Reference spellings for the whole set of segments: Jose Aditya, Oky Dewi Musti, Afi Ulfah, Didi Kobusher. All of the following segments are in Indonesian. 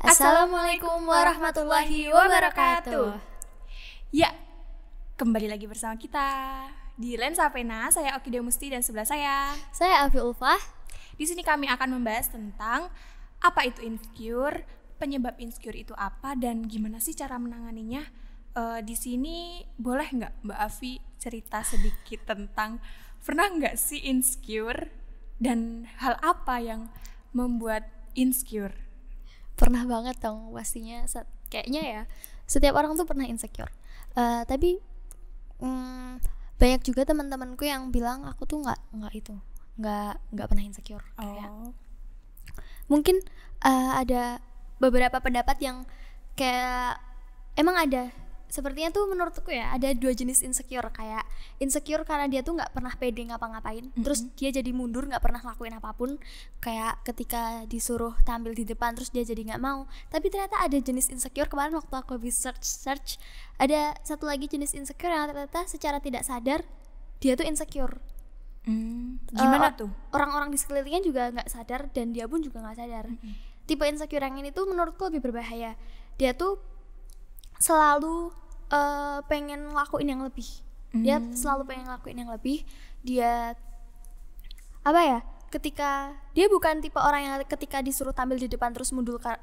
Assalamualaikum warahmatullahi wabarakatuh. Ya, kembali lagi bersama kita di Lensa Pena. Saya Oky Dewi Musti dan sebelah saya Afi Ulfah. Di sini kami akan membahas tentang apa itu insecure, penyebab insecure itu apa, dan gimana sih cara menanganinya. Di sini boleh nggak Mbak Afi cerita sedikit tentang pernah nggak sih insecure dan hal apa yang membuat insecure? Pernah banget dong pastinya, kayaknya ya setiap orang tuh pernah insecure, tapi banyak juga teman-temanku yang bilang aku tuh nggak pernah insecure. Kayak mungkin ada beberapa pendapat yang kayak emang ada, sepertinya tuh menurutku ya ada dua jenis insecure. Kayak insecure karena dia tuh nggak pernah pede ngapa-ngapain, terus dia jadi mundur, nggak pernah lakuin apapun. Kayak ketika disuruh tampil di depan terus dia jadi nggak mau. Tapi ternyata ada jenis insecure, kemarin waktu aku habis search ada satu lagi jenis insecure yang ternyata secara tidak sadar dia tuh insecure. Gimana tuh? Orang-orang di sekelilingnya juga nggak sadar dan dia pun juga nggak sadar. Tipe insecure yang ini tuh menurutku lebih berbahaya. Dia tuh selalu pengen lakuin yang lebih. Dia selalu pengen lakuin yang lebih. Dia apa ya? Ketika dia bukan tipe orang yang ketika disuruh tampil di depan terus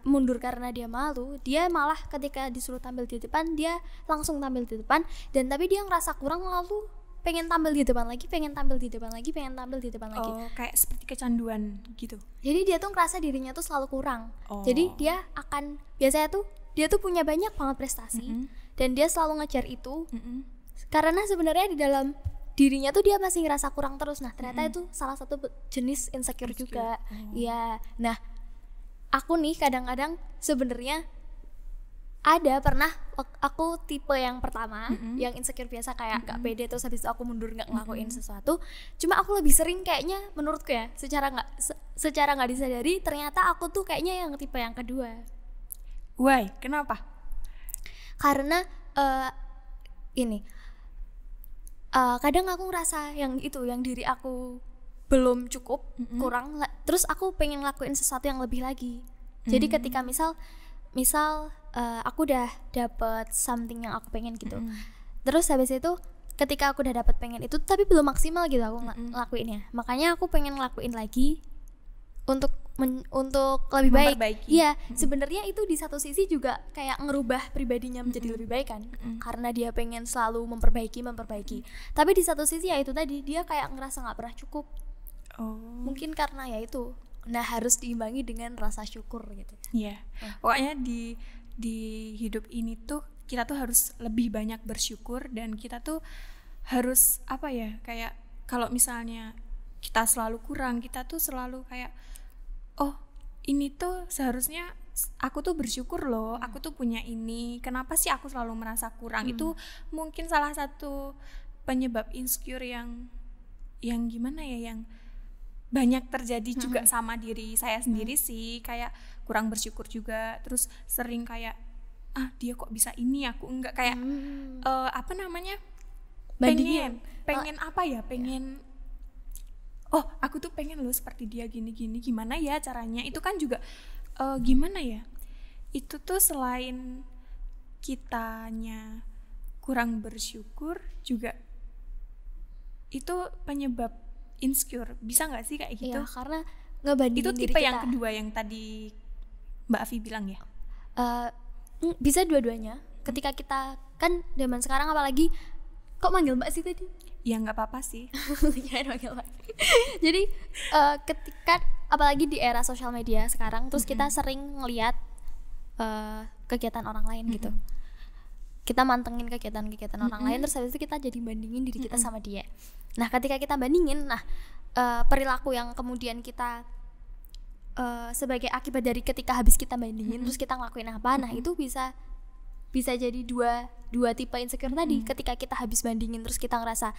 mundur karena dia malu. Dia malah ketika disuruh tampil di depan dia langsung tampil di depan, dan tapi dia ngerasa kurang lalu pengen tampil di depan lagi, pengen tampil di depan lagi, pengen tampil di depan lagi. Kayak seperti kecanduan gitu. Jadi dia tuh ngerasa dirinya tuh selalu kurang. Jadi dia akan biasanya tuh dia tuh punya banyak banget prestasi, dan dia selalu ngejar itu, karena sebenarnya di dalam dirinya tuh dia masih ngerasa kurang terus. Nah ternyata itu salah satu jenis insecure juga. Iya. Nah aku nih kadang-kadang sebenarnya ada pernah aku tipe yang pertama, yang insecure biasa kayak gak pede terus habis itu aku mundur gak ngelakuin sesuatu. Cuma aku lebih sering kayaknya menurutku ya, secara nggak disadari ternyata aku tuh kayaknya yang tipe yang kedua. Why? Kenapa? Karena kadang aku ngerasa yang itu, yang diri aku belum cukup, kurang, terus aku pengen lakuin sesuatu yang lebih lagi. Jadi ketika misal aku udah dapet something yang aku pengen gitu, terus habis itu ketika aku udah dapet pengen itu tapi belum maksimal gitu aku ngelakuinnya. Makanya aku pengen ngelakuin lagi untuk lebih baik. Iya, sebenarnya itu di satu sisi juga kayak ngerubah pribadinya menjadi lebih baik kan, karena dia pengen selalu memperbaiki. Tapi di satu sisi ya itu tadi, dia kayak ngerasa nggak pernah cukup. Mungkin karena ya itu. Nah harus diimbangi dengan rasa syukur gitu. Iya. Pokoknya di hidup ini tuh kita tuh harus lebih banyak bersyukur, dan kita tuh harus apa ya, kayak kalau misalnya kita selalu kurang, kita tuh selalu kayak ini tuh seharusnya aku tuh bersyukur loh, aku tuh punya ini, kenapa sih aku selalu merasa kurang. Itu mungkin salah satu penyebab insecure yang gimana ya, yang banyak terjadi juga sama diri saya sendiri sih. Kayak kurang bersyukur juga, terus sering kayak dia kok bisa ini, aku enggak, kayak pengen aku tuh pengen loh seperti dia gini-gini, gimana ya caranya. Itu kan juga gimana ya, itu tuh selain kitanya kurang bersyukur juga itu penyebab insecure, bisa gak sih kayak gitu? Iya, karena ngebandingin itu tipe yang kedua yang tadi Mbak Afi bilang ya? Bisa dua-duanya. Ketika kita kan zaman sekarang apalagi, kok manggil Mbak sih tadi? Ya nggak apa-apa sih. Jangan manggil-manggil. Jadi ketika apalagi di era sosial media sekarang, terus kita sering ngelihat kegiatan orang lain gitu. Kita mantengin kegiatan-kegiatan orang lain, terus habis itu kita jadi bandingin diri kita sama dia. Nah ketika kita bandingin, perilaku yang kemudian kita sebagai akibat dari ketika habis kita bandingin, terus kita ngelakuin apa, nah itu bisa jadi dua tipe insecure tadi. Ketika kita habis bandingin terus kita ngerasa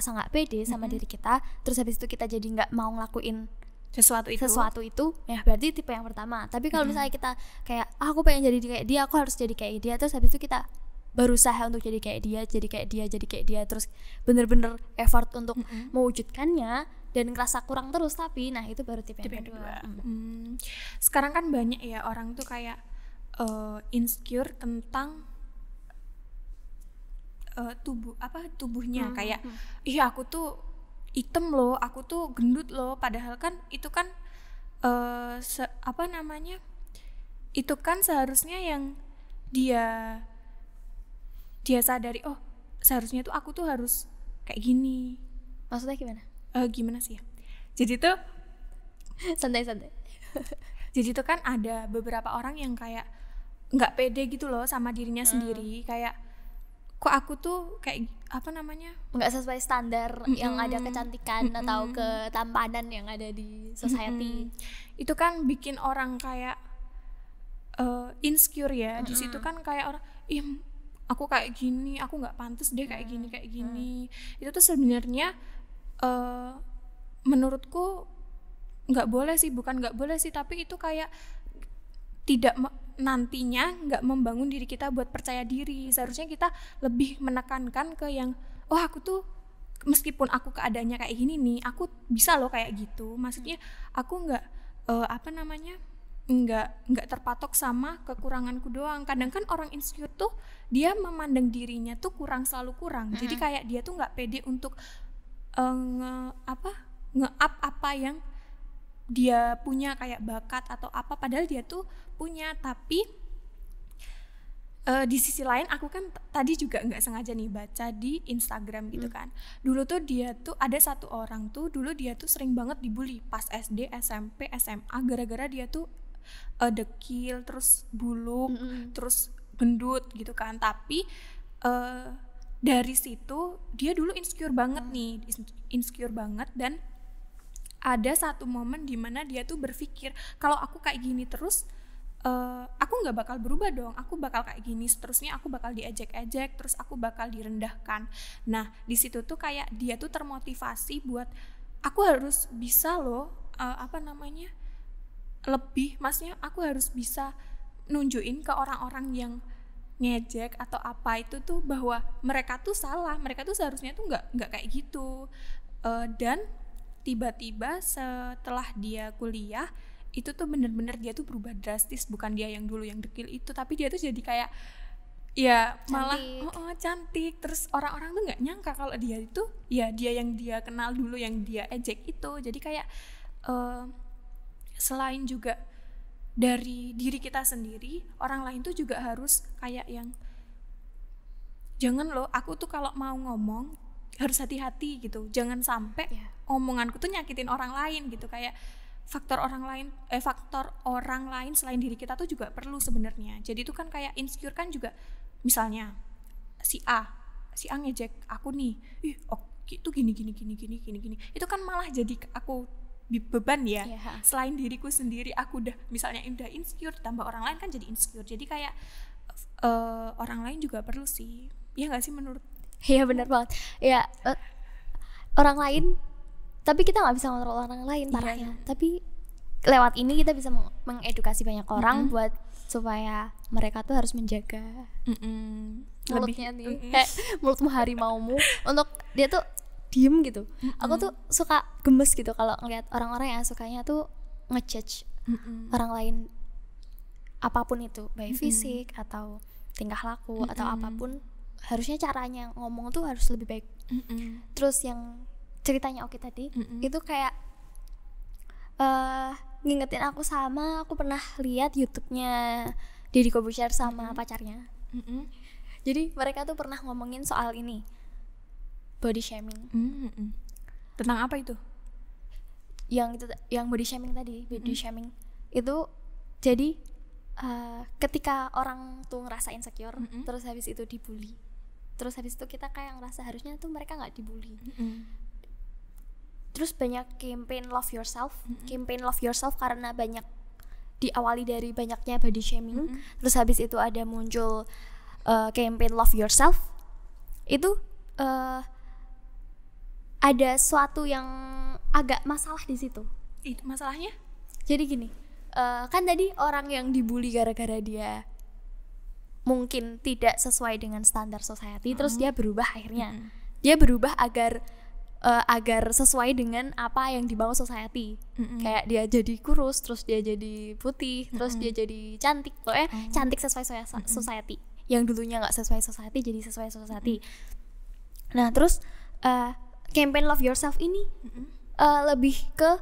nggak pede sama diri kita, terus habis itu kita jadi nggak mau ngelakuin sesuatu itu, ya berarti tipe yang pertama. Tapi kalau misalnya kita kayak aku pengen jadi kayak dia, aku harus jadi kayak dia, terus habis itu kita berusaha untuk jadi kayak dia, terus bener-bener effort untuk mewujudkannya, dan ngerasa kurang terus, tapi nah itu baru tipe yang kedua. Sekarang kan banyak ya orang tuh kayak insecure tentang tubuhnya, kayak ih aku tuh hitam loh, aku tuh gendut loh, padahal kan itu kan itu kan seharusnya yang dia sadari, oh seharusnya tuh aku tuh harus kayak gini. Maksudnya gimana? Gimana sih ya? Jadi tuh santai-santai. Jadi tuh kan ada beberapa orang yang kayak nggak pede gitu loh sama dirinya sendiri, kayak kok aku tuh kayak nggak sesuai standar yang ada kecantikan atau ketampanan yang ada di society. Itu kan bikin orang kayak insecure ya. Di situ kan kayak orang, ih aku kayak gini, aku nggak pantas deh kayak gini. Itu tuh sebenarnya menurutku nggak boleh sih, bukan nggak boleh sih, tapi itu kayak tidak nantinya nggak membangun diri kita buat percaya diri. Seharusnya kita lebih menekankan ke yang, oh aku tuh meskipun aku keadaannya kayak gini nih, aku bisa loh kayak gitu. Maksudnya aku nggak terpatok sama kekuranganku doang. Kadang kan orang insecure tuh dia memandang dirinya tuh selalu kurang. Jadi kayak dia tuh nggak pede untuk nge-up apa yang dia punya, kayak bakat atau apa, padahal dia tuh punya. Tapi di sisi lain aku kan tadi juga nggak sengaja nih baca di Instagram gitu kan, dulu tuh dia tuh ada satu orang tuh, dulu dia tuh sering banget dibully pas SD, SMP, SMA, gara-gara dia tuh dekil, terus buluk, terus gendut gitu kan. Tapi dari situ dia dulu insecure banget nih, insecure banget. Dan ada satu momen dimana dia tuh berpikir, kalau aku kayak gini terus aku gak bakal berubah dong, aku bakal kayak gini seterusnya, aku bakal diejek-ejek, terus aku bakal direndahkan. Nah di situ tuh kayak dia tuh termotivasi buat, aku harus bisa loh lebih, maksudnya aku harus bisa nunjukin ke orang-orang yang ngejek atau apa itu tuh bahwa mereka tuh salah, mereka tuh seharusnya tuh gak kayak gitu. Dan tiba-tiba setelah dia kuliah itu tuh bener-bener dia tuh berubah drastis. Bukan dia yang dulu yang dekil itu, tapi dia tuh jadi kayak ya cantik. Malah cantik. Terus orang-orang tuh nggak nyangka kalau dia itu ya dia yang dia kenal dulu yang dia ejek itu. Jadi kayak selain juga dari diri kita sendiri, orang lain tuh juga harus kayak yang jangan loh, aku tuh kalau mau ngomong harus hati-hati gitu, jangan sampai omonganku tuh nyakitin orang lain gitu. Kayak faktor orang lain selain diri kita tuh juga perlu sebenarnya. Jadi itu kan kayak insecure kan juga, misalnya si A ngejek aku nih, ih itu gini. Itu kan malah jadi aku beban ya. Selain diriku sendiri aku udah insecure, tambah orang lain kan jadi insecure. Jadi kayak orang lain juga perlu sih. Ya nggak sih menurut? Iya benar banget. Ya orang lain, tapi kita nggak bisa ngontrol orang lain parahnya. Iya. Tapi lewat ini kita bisa mengedukasi banyak orang buat supaya mereka tuh harus menjaga mulutnya nih, kayak mulutmu harimaumu untuk dia tuh diem gitu. Aku tuh suka gemes gitu kalau ngeliat orang-orang yang sukanya tuh ngejudge orang lain, apapun itu, baik fisik atau tingkah laku atau apapun. Harusnya caranya ngomong tuh harus lebih baik. Terus yang ceritanya Oky tadi itu kayak ngingetin aku sama aku pernah lihat YouTube-nya Didi Kobusher sama pacarnya. Jadi mereka tuh pernah ngomongin soal ini, body shaming. Tentang apa itu? Yang body shaming tadi, body shaming itu jadi ketika orang tuh ngerasa insecure, terus habis itu dibully, terus habis itu kita kayak ngerasa harusnya tuh mereka nggak dibully. Terus banyak campaign love yourself karena banyak diawali dari banyaknya body shaming. Terus habis itu ada muncul campaign love yourself. Itu ada suatu yang agak masalah di situ. Masalahnya? Jadi gini. Kan tadi orang yang dibully gara-gara dia mungkin tidak sesuai dengan standar society, terus dia berubah akhirnya. Dia berubah agar agar sesuai dengan apa yang dibangun society. Kayak dia jadi kurus, terus dia jadi putih, terus dia jadi cantik. Pokoknya cantik sesuai society. Yang dulunya gak sesuai society jadi sesuai society. Nah terus campaign Love Yourself ini lebih ke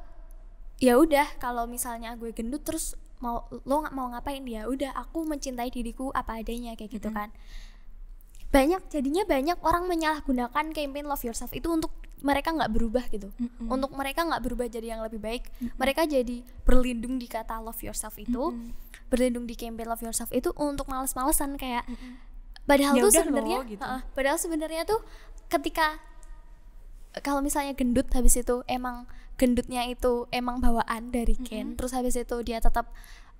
ya udah kalau misalnya gue gendut terus mau lo mau ngapain, ya udah aku mencintai diriku apa adanya kayak gitu kan. Jadinya banyak orang menyalahgunakan campaign Love Yourself itu untuk mereka nggak berubah gitu, untuk mereka nggak berubah jadi yang lebih baik. Mereka jadi berlindung di kata Love Yourself itu, berlindung di campaign Love Yourself itu untuk males-malesan kayak. Padahal tuh sebenarnya, gitu. Padahal sebenarnya tuh ketika kalau misalnya gendut habis itu emang gendutnya itu emang bawaan dari gen, terus habis itu dia tetap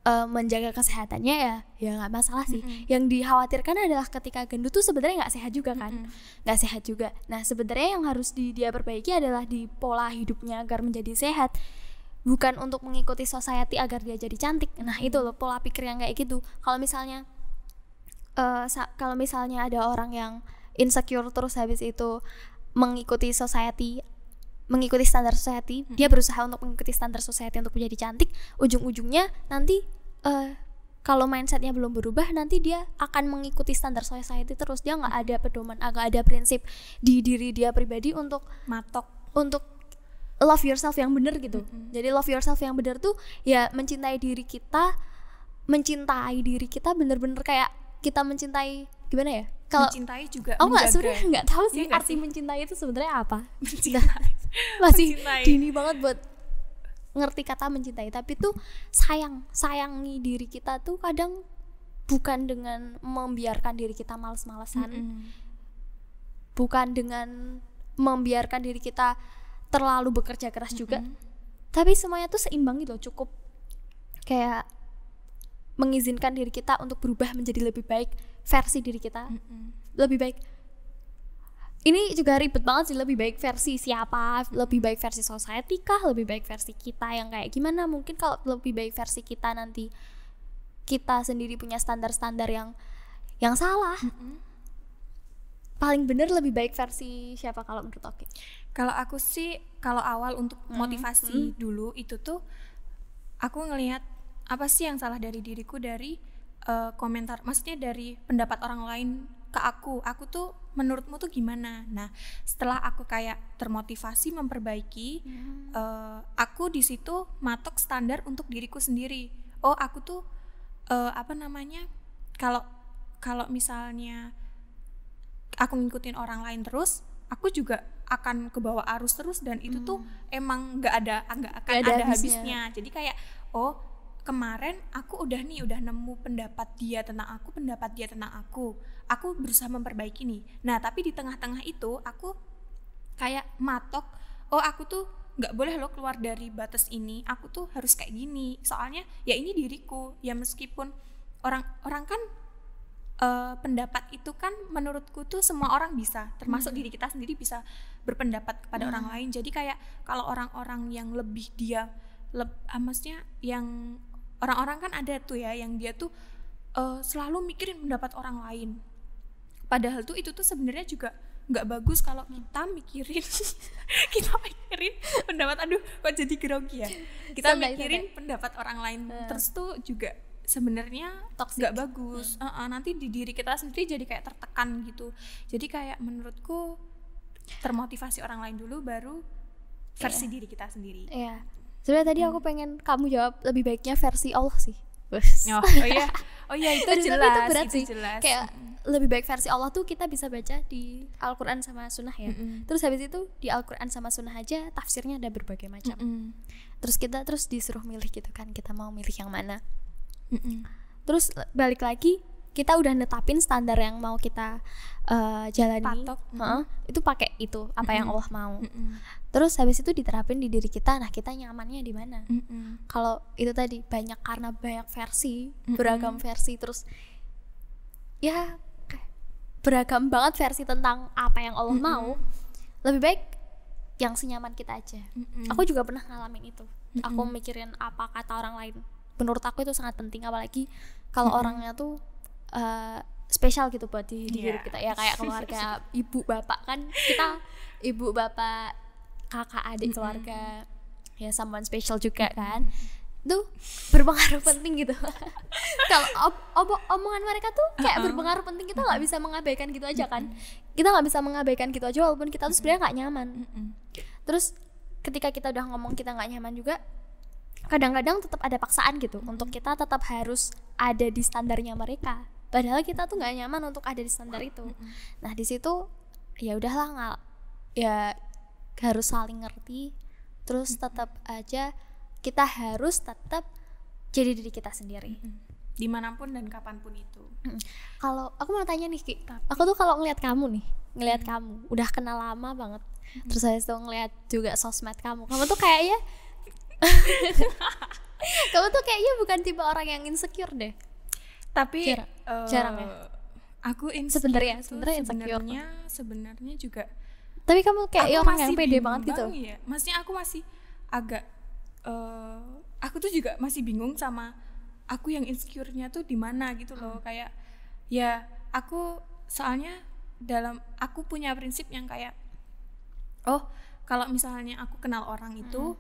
menjaga kesehatannya ya nggak masalah sih. Yang dikhawatirkan adalah ketika gendut tuh sebenarnya nggak sehat juga kan, nggak sehat juga. Nah sebenarnya yang harus dia perbaiki adalah di pola hidupnya agar menjadi sehat, bukan untuk mengikuti society agar dia jadi cantik. Nah itu loh pola pikir yang kayak gitu. Kalau misalnya ada orang yang insecure terus habis itu mengikuti standar society, dia berusaha untuk mengikuti standar society untuk menjadi cantik, ujung-ujungnya nanti kalau mindsetnya belum berubah, nanti dia akan mengikuti standar society terus, dia nggak ada pedoman, nggak ada prinsip di diri dia pribadi untuk matok, untuk love yourself yang benar gitu. Jadi love yourself yang benar tuh ya mencintai diri kita bener-bener kayak kita mencintai gimana ya? Kalau mencintai juga nggak tahu sih arti mencintai itu sebenarnya apa. Masih dini banget buat ngerti kata mencintai, tapi tuh sayangi diri kita tuh kadang bukan dengan membiarkan diri kita malas-malasan, bukan dengan membiarkan diri kita terlalu bekerja keras juga, tapi semuanya tuh seimbang gitu, cukup kayak mengizinkan diri kita untuk berubah menjadi lebih baik versi diri kita, lebih baik. Ini juga ribet banget sih, lebih baik versi siapa, lebih baik versi society kah, lebih baik versi kita yang kayak gimana. Mungkin kalau lebih baik versi kita nanti kita sendiri punya standar-standar yang salah. Paling bener lebih baik versi siapa kalau menurut Oky? Kalau aku sih, kalau awal untuk motivasi dulu itu tuh aku ngelihat apa sih yang salah dari diriku dari komentar, maksudnya dari pendapat orang lain ke aku tuh menurutmu tuh gimana. Nah setelah aku kayak termotivasi memperbaiki, aku di situ matok standar untuk diriku sendiri. Oh aku tuh kalau misalnya aku ngikutin orang lain terus, aku juga akan kebawa arus terus, dan itu tuh emang nggak akan ada habisnya. Jadi kayak oh kemarin aku udah nemu pendapat dia tentang aku, aku berusaha memperbaiki nih. Nah tapi di tengah-tengah itu aku kayak matok, oh aku tuh nggak boleh lo keluar dari batas ini, aku tuh harus kayak gini, soalnya ya ini diriku ya, meskipun orang kan pendapat itu kan menurutku tuh semua orang bisa, termasuk diri kita sendiri bisa berpendapat kepada orang lain. Jadi kayak kalau orang-orang yang lebih maksudnya yang orang-orang kan ada tuh ya yang dia tuh selalu mikirin pendapat orang lain, padahal tuh itu tuh sebenarnya juga nggak bagus kalau kita mikirin pendapat, aduh kok jadi grogi ya, kita mikirin pendapat orang lain terus tuh juga sebenarnya nggak bagus. Nanti di diri kita sendiri jadi kayak tertekan gitu. Jadi kayak menurutku termotivasi orang lain dulu baru versi diri kita sendiri. Sebenarnya tadi aku pengen kamu jawab lebih baiknya versi Allah sih. Oh iya itu jelas. Kayak lebih baik versi Allah tuh kita bisa baca di Al-Quran sama Sunnah ya. Terus habis itu di Al-Quran sama Sunnah aja tafsirnya ada berbagai macam. Terus kita disuruh milih gitu kan, kita mau milih yang mana. Terus balik lagi kita udah netapin standar yang mau kita jalani, patok. Itu pakai itu apa yang Allah mau. Terus habis itu diterapin di diri kita. Nah kita nyamannya di mana? Kalau itu tadi karena banyak versi, beragam versi, terus ya beragam banget versi tentang apa yang Allah mau. Lebih baik yang senyaman kita aja. Aku juga pernah ngalamin itu. Aku mikirin apa kata orang lain. Menurut aku itu sangat penting, apalagi kalau orangnya tuh spesial gitu buat di hidup kita ya, kayak keluarga ibu bapak kan, kita ibu bapak kakak adik keluarga, ya someone special juga kan, tuh berpengaruh penting gitu. Kalau omongan mereka tuh kayak berpengaruh penting, kita nggak bisa mengabaikan gitu aja kan, kita nggak bisa mengabaikan gitu aja walaupun kita tuh sebenarnya nggak nyaman. Terus ketika kita udah ngomong kita nggak nyaman juga, kadang-kadang tetap ada paksaan gitu untuk kita tetap harus ada di standarnya mereka, padahal kita tuh nggak nyaman untuk ada di standar itu. Nah di situ ya udahlah, nggak, ya harus saling ngerti, terus tetap aja kita harus tetap jadi diri kita sendiri dimanapun dan kapanpun itu. Kalau aku mau tanya nih Ki, aku tuh kalau ngelihat kamu nih, ngelihat kamu udah kenal lama banget, terus saya tuh ngelihat juga sosmed kamu, kamu tuh kayaknya kamu tuh kayaknya bukan tipe orang yang insecure deh. Tapi jarang ya. Aku sebenarnya juga. Tapi kamu kayak orang yang pede banget gitu. Ya. Maksudnya aku masih agak aku tuh juga masih bingung sama aku yang insecure-nya tuh di mana gitu loh. Kayak ya aku soalnya dalam aku punya prinsip yang kayak oh, kalau misalnya aku kenal orang itu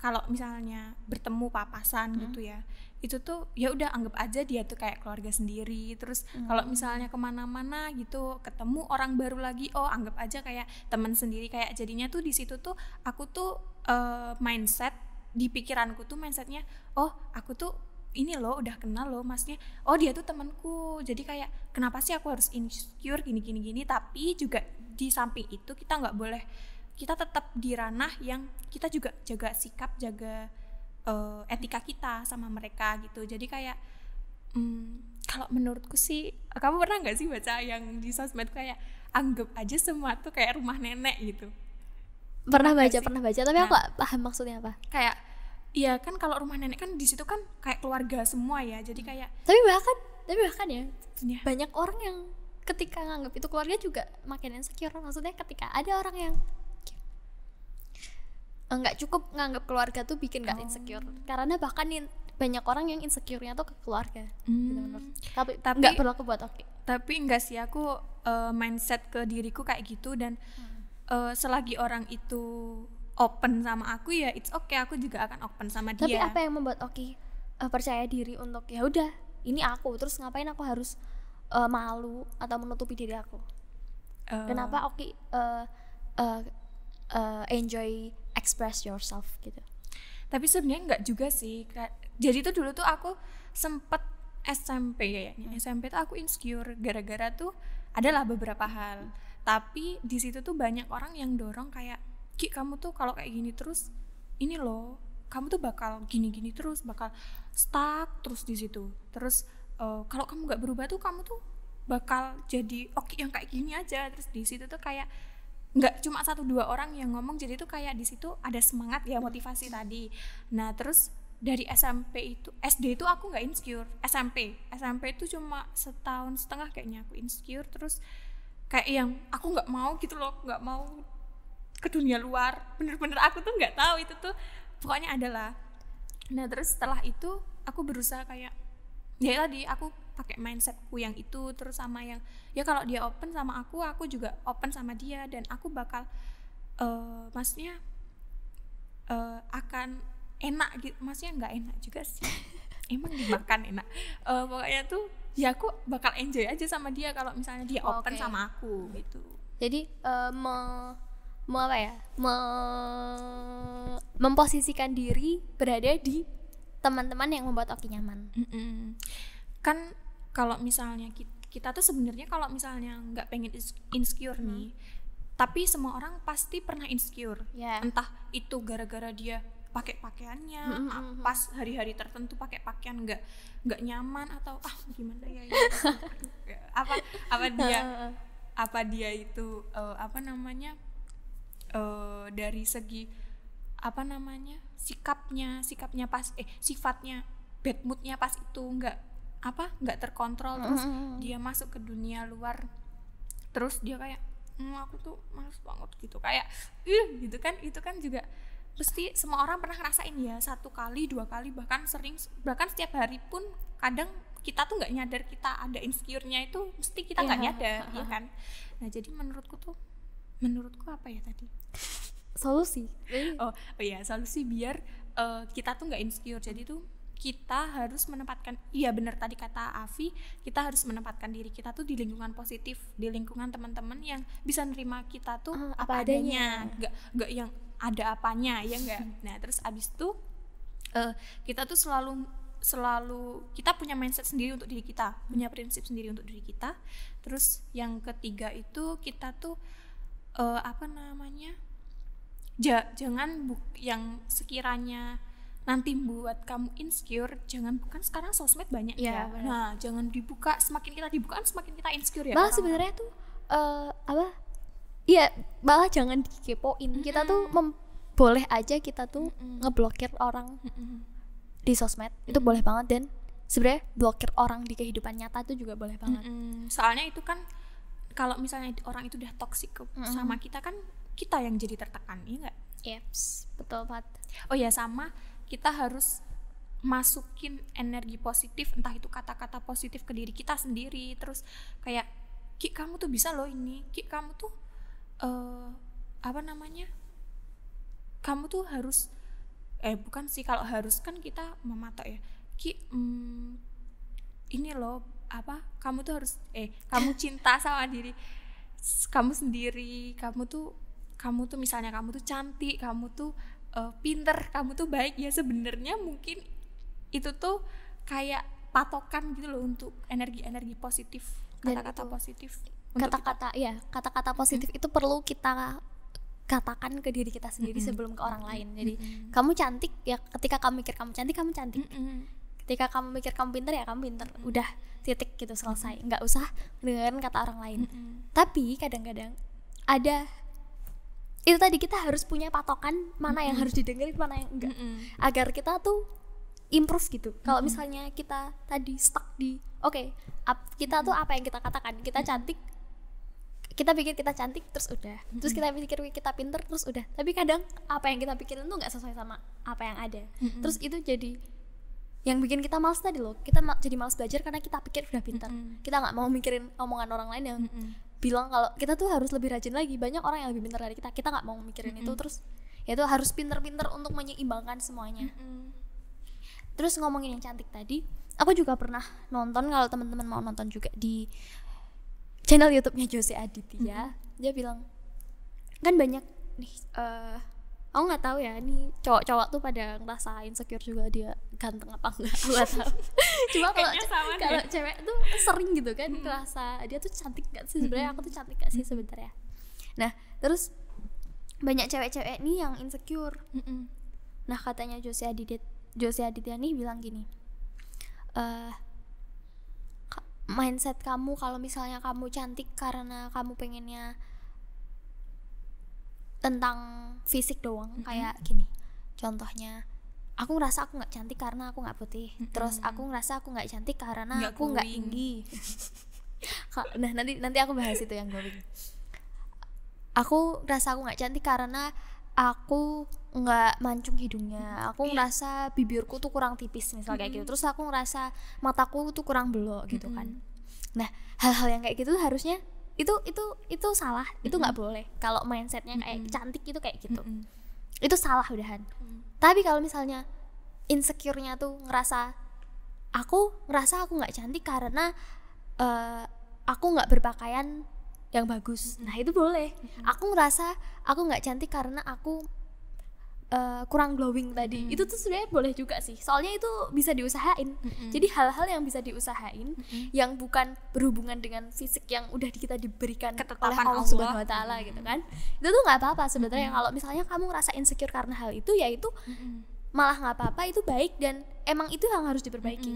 kalau misalnya bertemu papasan gitu ya, itu tuh ya udah anggap aja dia tuh kayak keluarga sendiri. Terus kalau misalnya kemana-mana gitu ketemu orang baru lagi, oh anggap aja kayak teman sendiri. Kayak jadinya tuh di situ tuh aku tuh mindset di pikiranku tuh mindsetnya oh aku tuh ini loh udah kenal loh, maksudnya oh dia tuh temanku, jadi kayak kenapa sih aku harus insecure gini. Tapi juga di samping itu kita nggak boleh, kita tetap di ranah yang kita juga jaga sikap, jaga etika kita sama mereka gitu. Jadi kayak kalau menurutku sih, kamu pernah nggak sih baca yang di sosmed kayak anggap aja semua tuh kayak rumah nenek gitu? Pernah baca tapi aku nggak paham maksudnya apa. Kayak iya kan kalau rumah nenek kan di situ kan kayak keluarga semua ya, jadi kayak tapi bahkan ya banyak orang yang ketika nganggap itu keluarga juga makin insecure. Maksudnya ketika ada orang yang nggak cukup nganggap keluarga tuh bikin nggak insecure, karena bahkan banyak orang yang insecure-nya tuh ke keluarga. Tapi nggak berlaku buat Oky. Tapi enggak sih, aku mindset ke diriku kayak gitu dan selagi orang itu open sama aku ya it's okay, aku juga akan open sama dia. Tapi apa yang membuat Oky percaya diri untuk ya udah ini aku, terus ngapain aku harus malu atau menutupi diri aku? Kenapa Oky enjoy express yourself gitu? Tapi sebenarnya enggak juga sih. Jadi tuh dulu tuh aku sempet SMP kayaknya. SMP tuh aku insecure gara-gara tuh adalah beberapa hal. Tapi di situ tuh banyak orang yang dorong kayak, "Ki, kamu tuh kalau kayak gini terus ini loh, kamu tuh bakal gini-gini terus, bakal stuck terus di situ. Terus kalau kamu enggak berubah tuh kamu tuh bakal jadi Oky yang kayak gini aja." Terus di situ tuh kayak nggak cuma 1-2 orang yang ngomong, jadi tuh kayak di situ ada semangat ya, motivasi tadi. Nah terus dari SMP itu, SD itu aku nggak insecure, SMP itu cuma 1.5 tahun kayaknya aku insecure. Terus kayak yang aku nggak mau gitu loh, nggak mau ke dunia luar, bener-bener aku tuh nggak tahu itu tuh pokoknya adalah. Nah terus setelah itu aku berusaha kayak ya tadi, aku pakai mindsetku yang itu, terus sama yang ya kalau dia open sama aku juga open sama dia, dan aku bakal maksudnya akan enak gitu, maksudnya nggak enak juga sih emang dimakan enak, pokoknya tuh ya aku bakal enjoy aja sama dia kalau misalnya dia open sama aku gitu. Jadi memposisikan diri berada di teman-teman yang membuat Oky nyaman. Kan kalau misalnya kita tuh sebenarnya kalau misalnya nggak pengen insecure nih, tapi semua orang pasti pernah insecure. Entah itu gara-gara dia pakai pakaiannya, pas hari-hari tertentu pakai pakaian nggak nyaman, atau gimana ya apa dia itu dari segi sikapnya pas sifatnya bad moodnya pas itu nggak terkontrol. Terus dia masuk ke dunia luar, terus dia kayak aku tuh males banget gitu, kayak gitu kan. Itu kan juga pasti semua orang pernah ngerasain ya, 1 kali 2 kali bahkan sering, bahkan setiap hari pun kadang kita tuh nggak nyadar kita ada insecure-nya, itu mesti kita nggak nyadar ya kan. Nah jadi menurutku tuh Menurutku apa ya tadi? Solusi. Oh iya, solusi biar kita tuh nggak insecure. Jadi tuh kita harus menempatkan, iya benar tadi kata Afi, kita harus menempatkan diri kita tuh di lingkungan positif, di lingkungan teman-teman yang bisa nerima kita tuh apa adanya, nggak yang ada apanya, ya nggak. Nah terus abis itu kita tuh selalu kita punya mindset sendiri untuk diri kita, punya prinsip sendiri untuk diri kita. Terus yang ketiga itu kita tuh jangan yang sekiranya nanti buat kamu insecure, jangan, bukan sekarang sosmed banyak ya. Bener. Nah, jangan dibuka, semakin kita dibuka semakin kita insecure ya. Malah sebenarnya tuh iya, malah jangan dikepoin. Kita tuh boleh aja kita tuh ngeblokir orang di sosmed. Itu boleh banget, dan sebenarnya blokir orang di kehidupan nyata itu juga boleh banget. Soalnya itu kan kalau misalnya orang itu udah toksik sama kita kan kita yang jadi tertekan, iya enggak? Yeps, betul banget. Oh ya, sama kita harus masukin energi positif, entah itu kata-kata positif ke diri kita sendiri. Terus kayak, Ki kamu tuh bisa loh ini, Ki kamu tuh kamu tuh harus, bukan sih, kalau harus kan kita mematok ya, Ki ini loh kamu tuh harus kamu cinta sama diri kamu sendiri, kamu tuh misalnya kamu tuh cantik, kamu tuh pinter, kamu tuh baik. Ya sebenarnya mungkin itu tuh kayak patokan gitu loh untuk energi-energi positif, kata-kata positif, kata-kata positif itu perlu kita katakan ke diri kita sendiri sebelum ke orang lain. Jadi kamu cantik ya, ketika kamu mikir kamu cantik, kamu cantik. Ketika kamu mikir kamu pinter ya, kamu pinter. Udah, titik gitu, selesai. Nggak usah dengerin kata orang lain. Tapi kadang-kadang ada, itu tadi, kita harus punya patokan mana yang harus didengerin, mana yang enggak, agar kita tuh improve gitu. Kalau misalnya kita tadi stuck di kita tuh apa yang kita katakan, kita cantik, kita pikir kita cantik terus udah, terus kita pikir kita pinter terus udah, tapi kadang apa yang kita pikirin tuh nggak sesuai sama apa yang ada. Terus itu jadi yang bikin kita malas tadi loh, kita jadi malas belajar karena kita pikir udah pinter. Kita nggak mau mikirin omongan orang lain yang bilang kalau kita tuh harus lebih rajin lagi, banyak orang yang lebih pintar dari kita. Kita nggak mau mikirin itu. Terus ya itu harus pintar-pintar untuk menyeimbangkan semuanya. Terus ngomongin yang cantik tadi, aku juga pernah nonton, kalau teman-teman mau nonton juga, di channel YouTube-nya Jose Aditya. Dia bilang kan banyak nih, aku nggak tahu ya, nih cowok-cowok tuh pada ngerasa insecure juga, dia ganteng apa enggak, aku nggak tahu. Cuma kalau cewek tuh sering gitu kan, ngerasa dia tuh cantik nggak sih sebenarnya, aku tuh cantik nggak sih sebenarnya. Nah terus banyak cewek-cewek nih yang insecure. Nah katanya Jose Aditya nih bilang gini, mindset kamu kalau misalnya kamu cantik karena kamu pengennya tentang fisik doang, kayak gini contohnya, aku ngerasa aku gak cantik karena aku gak putih, terus aku ngerasa aku gak cantik karena aku gak tinggi. Nah nanti aku bahas itu yang glowing. Aku ngerasa aku gak cantik karena aku gak mancung hidungnya, aku ngerasa bibirku tuh kurang tipis misalnya, kayak gitu. Terus aku ngerasa mataku tuh kurang belok gitu kan. Nah hal-hal yang kayak gitu harusnya itu salah, itu nggak boleh. Kalau mindsetnya kayak cantik itu kayak gitu, itu salah udahan. Tapi kalau misalnya insecure-nya tuh ngerasa aku nggak cantik karena aku nggak berpakaian yang bagus, nah itu boleh. Aku ngerasa aku nggak cantik karena aku kurang glowing tadi, itu tuh sebenarnya boleh juga sih, soalnya itu bisa diusahain. Jadi hal-hal yang bisa diusahain, yang bukan berhubungan dengan fisik yang udah kita diberikan ketetapan oleh Allah SWT gitu kan, itu tuh gak apa-apa sebenarnya. Kalau misalnya kamu ngerasa insecure karena hal itu, ya itu malah gak apa-apa, itu baik, dan emang itu yang harus diperbaiki.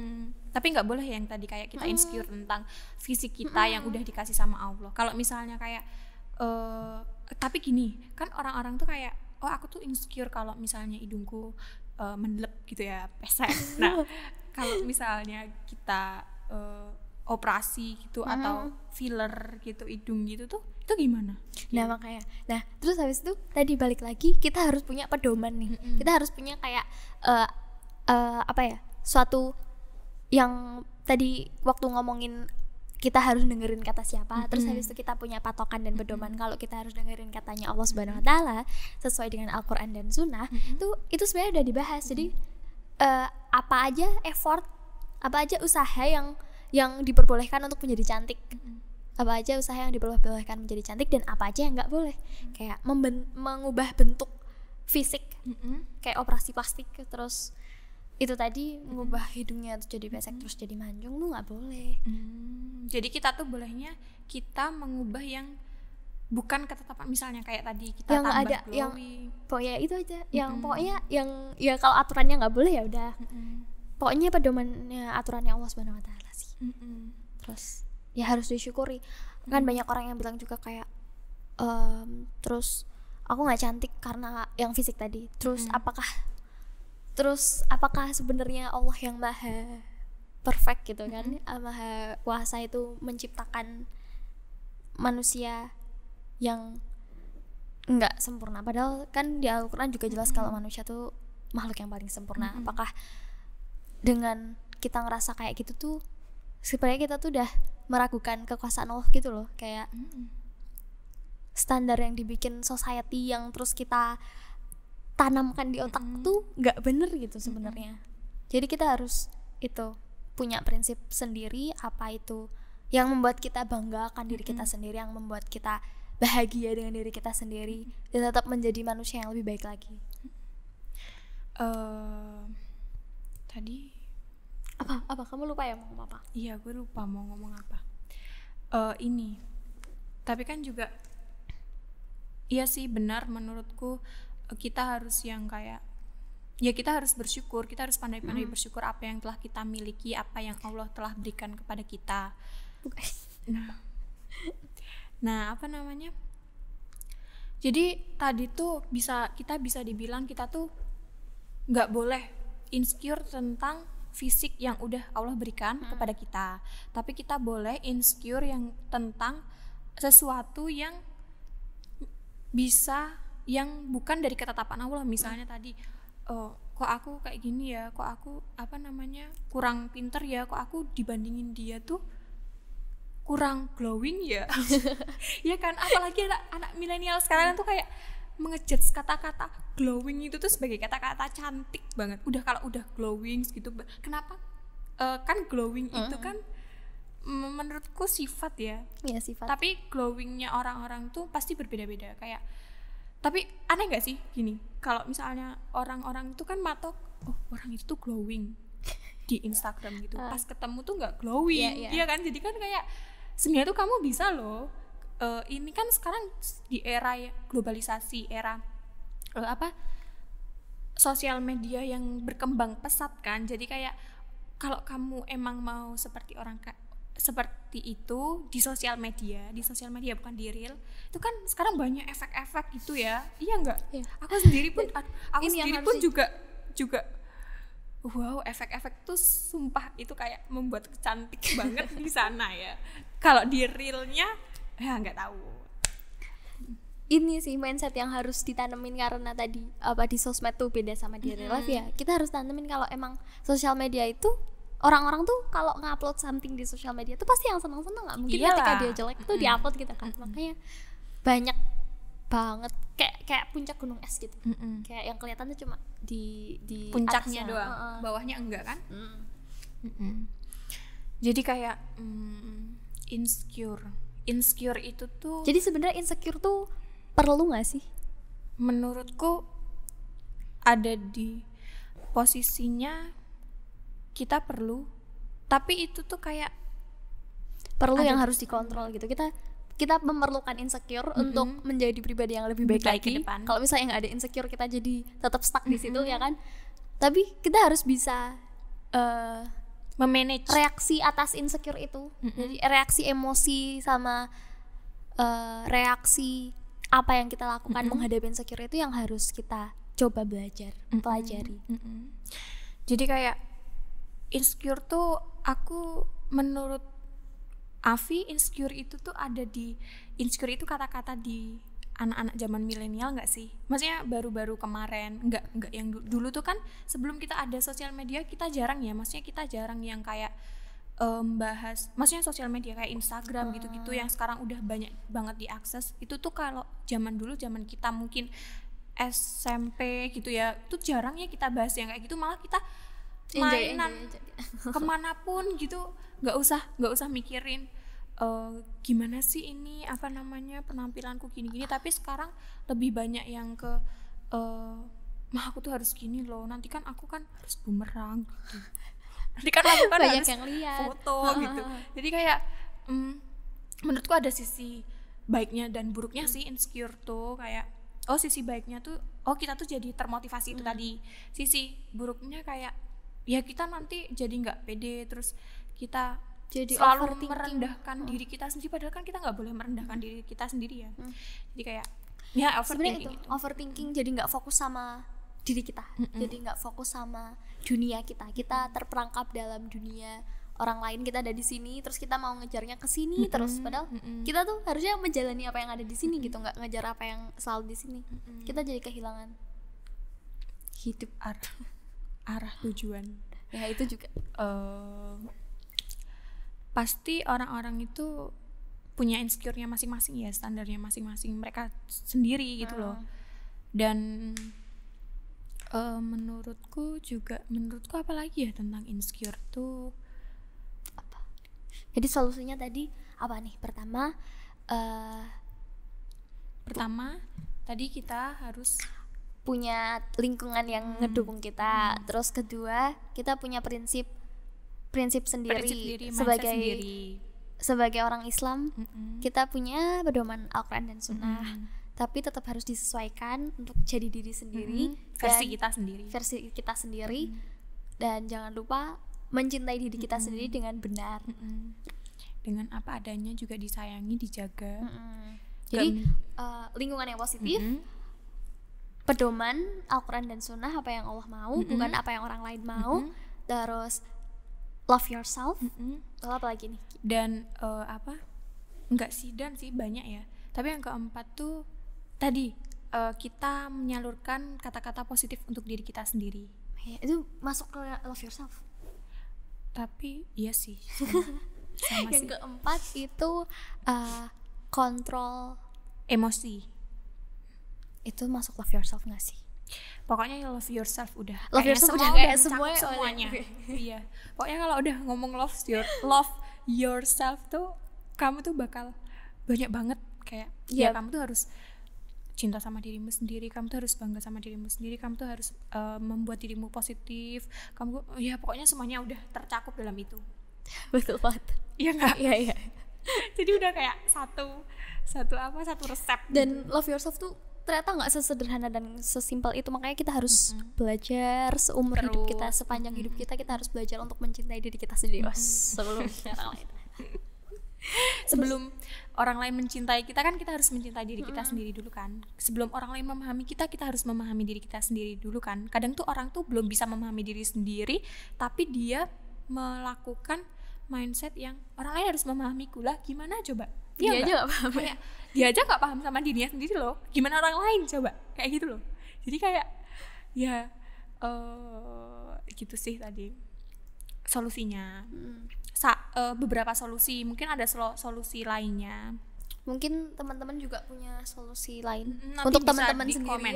Tapi gak boleh yang tadi kayak kita insecure tentang fisik kita yang udah dikasih sama Allah. Kalau misalnya kayak tapi gini, kan orang-orang tuh kayak, oh aku tuh insecure kalau misalnya hidungku mendelep gitu ya, pesek. Nah kalau misalnya kita operasi gitu atau filler gitu hidung gitu tuh, itu gimana? Nah makanya, nah terus habis itu tadi balik lagi, kita harus punya pedoman nih. Kita harus punya kayak suatu yang tadi waktu ngomongin kita harus dengerin kata siapa, terus habis itu kita punya patokan dan pedoman. Kalau kita harus dengerin katanya Allah Subhanahu wa Ta'ala sesuai dengan Al-Quran dan Sunnah, itu sebenarnya udah dibahas. Jadi apa aja effort, apa aja usaha yang diperbolehkan untuk menjadi cantik, apa aja usaha yang diperbolehkan menjadi cantik, dan apa aja yang nggak boleh, kayak mengubah bentuk fisik, kayak operasi plastik, terus itu tadi mengubah hidungnya terus jadi pesek, terus jadi mancung, lu nggak boleh. Jadi kita tuh bolehnya kita mengubah yang bukan ketetapan, misalnya kayak tadi kita yang tambah ada, yang pokoknya itu aja, yang pokoknya yang ya kalau aturannya nggak boleh ya udah. Pokoknya pedomannya aturannya Allah Subhanahu wa Ta'ala sih. Terus ya harus disyukuri. Kan banyak orang yang bilang juga kayak terus aku nggak cantik karena yang fisik tadi. Terus apakah sebenarnya Allah yang maha perfect gitu kan? Maha kuasa itu menciptakan manusia yang nggak sempurna. Padahal kan di Al-Quran juga jelas kalau manusia tuh makhluk yang paling sempurna. Apakah dengan kita ngerasa kayak gitu tuh sebenarnya kita tuh udah meragukan kekuasaan Allah gitu loh, kayak standar yang dibikin society yang terus kita tanamkan di otak tuh nggak bener gitu sebenarnya. Jadi kita harus itu punya prinsip sendiri, apa itu yang membuat kita bangga akan diri kita sendiri, yang membuat kita bahagia dengan diri kita sendiri, dan tetap menjadi manusia yang lebih baik lagi. Tadi apa kamu lupa ya mau ngomong apa? Iya, gue lupa mau ngomong apa. Ini tapi kan juga iya sih, benar menurutku, kita harus yang kayak ya kita harus bersyukur, kita harus pandai-pandai bersyukur apa yang telah kita miliki, apa yang Allah telah berikan kepada kita. Nah apa namanya, jadi tadi tuh kita bisa dibilang kita tuh nggak boleh insecure tentang fisik yang udah Allah berikan kepada kita, tapi kita boleh insecure yang tentang sesuatu yang bisa, yang bukan dari ketetapan Allah. Misalnya tadi kok aku kayak gini ya, kok aku kurang pinter ya, kok aku dibandingin dia tuh kurang glowing ya. Ya kan, apalagi anak milenial sekarang tuh kayak mengejar kata-kata glowing itu tuh sebagai kata-kata cantik banget. Udah kalau udah glowing gitu, kenapa? Kan glowing itu kan menurutku sifat ya. Iya, sifat. Tapi glowingnya orang-orang tuh pasti berbeda-beda. Kayak, tapi aneh nggak sih gini? Kalau misalnya orang-orang tuh kan matok, oh orang itu tuh glowing di Instagram gitu. Pas ketemu tuh nggak glowing, iya kan? Jadi kan kayak sebenarnya tuh kamu bisa loh. Ini kan sekarang di era globalisasi, era sosial media yang berkembang pesat kan. Jadi kayak kalau kamu emang mau seperti orang seperti itu di sosial media bukan di real, itu kan sekarang banyak efek-efek gitu ya. Iya enggak? Iya. Aku sendiri pun juga wow, efek-efek tuh sumpah itu kayak membuat cantik banget di sana ya. Kalau di realnya ya nggak tahu. Ini sih mindset yang harus ditanemin, karena tadi di sosmed tuh beda sama di real life ya. Kita harus tanemin kalau emang sosial media itu orang-orang tuh kalau ngupload something di sosial media tuh pasti yang seneng-seneng, nggak mungkin ketika dia jelek tuh diupload gitu kan. Makanya banyak banget kayak puncak gunung es gitu. Kayak yang kelihatannya cuma di puncaknya atasnya doang, bawahnya enggak kan. Jadi kayak insecure itu tuh, jadi sebenarnya insecure tuh perlu nggak sih? Menurutku ada di posisinya kita perlu, tapi itu tuh kayak perlu yang harus dikontrol gitu. Kita memerlukan insecure untuk menjadi pribadi yang lebih baik lagi. Kalau misalnya nggak ada insecure kita jadi tetap stuck di situ ya kan. Tapi kita harus bisa memanage reaksi atas insecure itu. Jadi reaksi emosi sama reaksi apa yang kita lakukan menghadapi insecure itu yang harus kita coba pelajari. Jadi kayak insecure tuh, aku menurut Afi, insecure itu kata-kata di anak-anak zaman milenial nggak sih? Maksudnya baru-baru kemarin, nggak yang dulu tuh kan sebelum kita ada sosial media kita jarang ya, maksudnya kita jarang yang kayak bahas, maksudnya sosial media kayak Instagram gitu-gitu yang sekarang udah banyak banget diakses, itu tuh kalau zaman dulu, zaman kita mungkin SMP gitu ya, itu jarang ya kita bahas yang kayak gitu, malah kita mainan enjoy. Kemanapun gitu, nggak usah mikirin gimana sih ini apa namanya penampilanku gini-gini, tapi sekarang lebih banyak yang ke mah aku tuh harus gini loh, nanti kan aku kan harus bumerang gitu. Nanti kan aku kan harus foto gitu. Jadi kayak menurutku ada sisi baiknya dan buruknya sih insecure tuh, kayak oh sisi baiknya tuh oh kita tuh jadi termotivasi itu tadi, sisi buruknya kayak ya kita nanti jadi nggak pede, terus kita jadi selalu merendahkan diri kita sendiri, padahal kan kita nggak boleh merendahkan diri kita sendiri ya. Jadi kayak ya overthinking itu, jadi nggak fokus sama diri kita, jadi nggak fokus sama dunia kita. Kita terperangkap dalam dunia orang lain. Kita ada di sini, terus kita mau ngejarnya ke sini terus. Padahal kita tuh harusnya menjalani apa yang ada di sini gitu, nggak ngejar apa yang selalu di sini. Kita jadi kehilangan hidup arah tujuan. Ya itu juga pasti orang-orang itu punya insecure-nya masing-masing ya, standarnya masing-masing mereka sendiri gitu loh. Dan menurutku apa lagi ya tentang insecure tuh apa? Jadi solusinya tadi apa nih? Pertama tadi kita harus punya lingkungan yang ngedukung kita. Terus kedua, kita punya prinsip sendiri sebagai orang Islam. Kita punya pedoman Al-Quran dan Sunnah. Tapi tetap harus disesuaikan untuk jadi diri sendiri, versi kita sendiri dan jangan lupa mencintai diri kita sendiri dengan benar, dengan apa adanya, juga disayangi, dijaga. Jadi lingkungan yang positif, pedoman Al-Quran dan Sunnah, apa yang Allah mau, bukan apa yang orang lain mau. Terus love yourself, lalu apa lagi nih? Dan banyak ya, tapi yang keempat tuh tadi kita menyalurkan kata-kata positif untuk diri kita sendiri. Ya, itu masuk ke love yourself. Tapi iya sih. Sama yang sih. Keempat itu kontrol emosi. Itu masuk love yourself nggak sih? Pokoknya love yourself udah. Love yourself udah kayak semuanya. Iya. Pokoknya kalau udah ngomong love yourself tuh, kamu tuh bakal banyak banget kayak ya kamu tuh harus cinta sama dirimu sendiri, kamu tuh harus bangga sama dirimu sendiri, kamu tuh harus membuat dirimu positif, kamu ya pokoknya semuanya udah tercakup dalam itu. Betul banget. Iya nggak? Iya. Jadi udah kayak satu resep. Dan gitu. Love yourself tuh ternyata nggak sesederhana dan sesimpel itu, makanya kita harus belajar seumur hidup kita, sepanjang hidup kita harus belajar untuk mencintai diri kita sendiri sebelum orang lain. Sebelum orang lain mencintai kita kan kita harus mencintai diri kita sendiri dulu kan. Sebelum orang lain memahami kita harus memahami diri kita sendiri dulu kan. Kadang tuh orang tuh belum bisa memahami diri sendiri, tapi dia melakukan mindset yang orang lain harus memahamiku lah. Gimana coba? Dia aja gak paham. Kayak, dia aja gak paham sama dirinya sendiri loh. Gimana orang lain coba? Kayak gitu loh. Jadi kayak ya gitu sih tadi solusinya. Beberapa solusi, mungkin ada solusi lainnya, mungkin teman-teman juga punya solusi lain. Nanti untuk teman-teman sendiri komen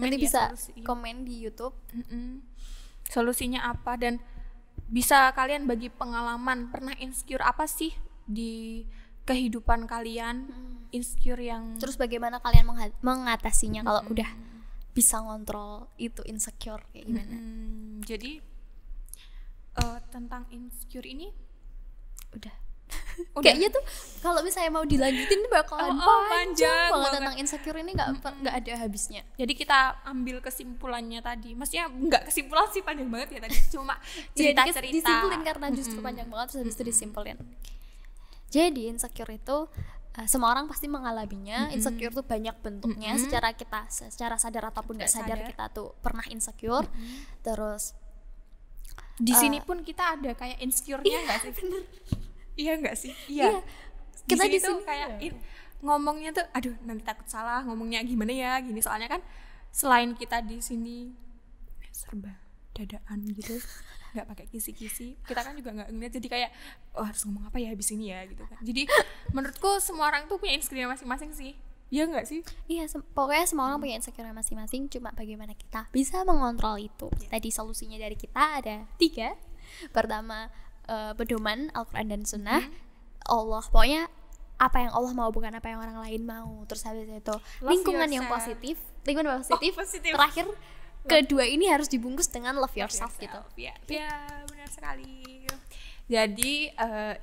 nanti ya, bisa solusi. Komen di YouTube solusinya apa, dan bisa kalian bagi pengalaman pernah insecure apa sih di kehidupan kalian, insecure yang terus bagaimana kalian mengatasinya kalau udah bisa ngontrol itu insecure kayak gimana. Jadi tentang insecure ini udah. Kayaknya tuh kalau misalnya mau dilanjutin bakalan panjang banget tentang insecure ini, nggak ada habisnya. Jadi kita ambil kesimpulannya tadi, maksudnya nggak kesimpulan sih, panjang banget ya tadi, cuma cerita disimpulin karena justru panjang banget terus habis itu disimpulin. Jadi insecure itu semua orang pasti mengalaminya. Insecure tuh banyak bentuknya, secara sadar ataupun nggak sadar kita tuh pernah insecure. Terus di sini pun kita ada kayak insecure-nya enggak sih? Bener. Iya enggak sih? Iya. Kita di sini kayak ngomongnya tuh aduh nanti takut salah ngomongnya gimana ya gini, soalnya kan selain kita di sini serba dadaan gitu. nggak pakai kisi-kisi, kita kan juga nggak ngeliat, jadi kayak oh harus ngomong apa ya habis ini ya gitu kan. Jadi menurutku semua orang tuh punya insecure masing-masing sih. Iya nggak sih? Iya, pokoknya semua orang punya insecure masing-masing, cuma bagaimana kita bisa mengontrol itu. Tadi solusinya dari kita ada 3. Pertama pedoman Al-Quran dan Sunnah, Allah, pokoknya apa yang Allah mau bukan apa yang orang lain mau. Terus habis itu lingkungan yang positif, lingkungan positif. Oh, positif. Terakhir kedua ini harus dibungkus dengan love yourself, gitu. Ya benar sekali. Jadi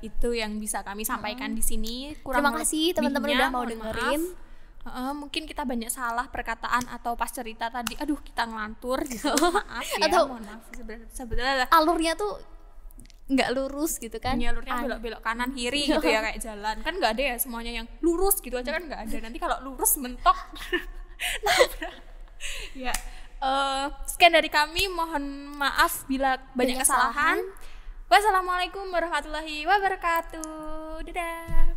itu yang bisa kami sampaikan di sini. Terima kasih teman-teman udah mau dengerin. Mungkin kita banyak salah perkataan atau pas cerita tadi, aduh kita ngelantur gitu. Maaf ya, atau mohon maaf sebenarnya alurnya tuh nggak lurus gitu kan? Iya, alurnya belok-belok kanan kiri gitu ya, kayak jalan kan nggak ada ya semuanya yang lurus gitu aja kan, nggak ada. Nanti kalau lurus mentok nabrak. Ya sekian dari kami, mohon maaf bila banyak kesalahan. Wassalamualaikum warahmatullahi wabarakatuh. Dadah.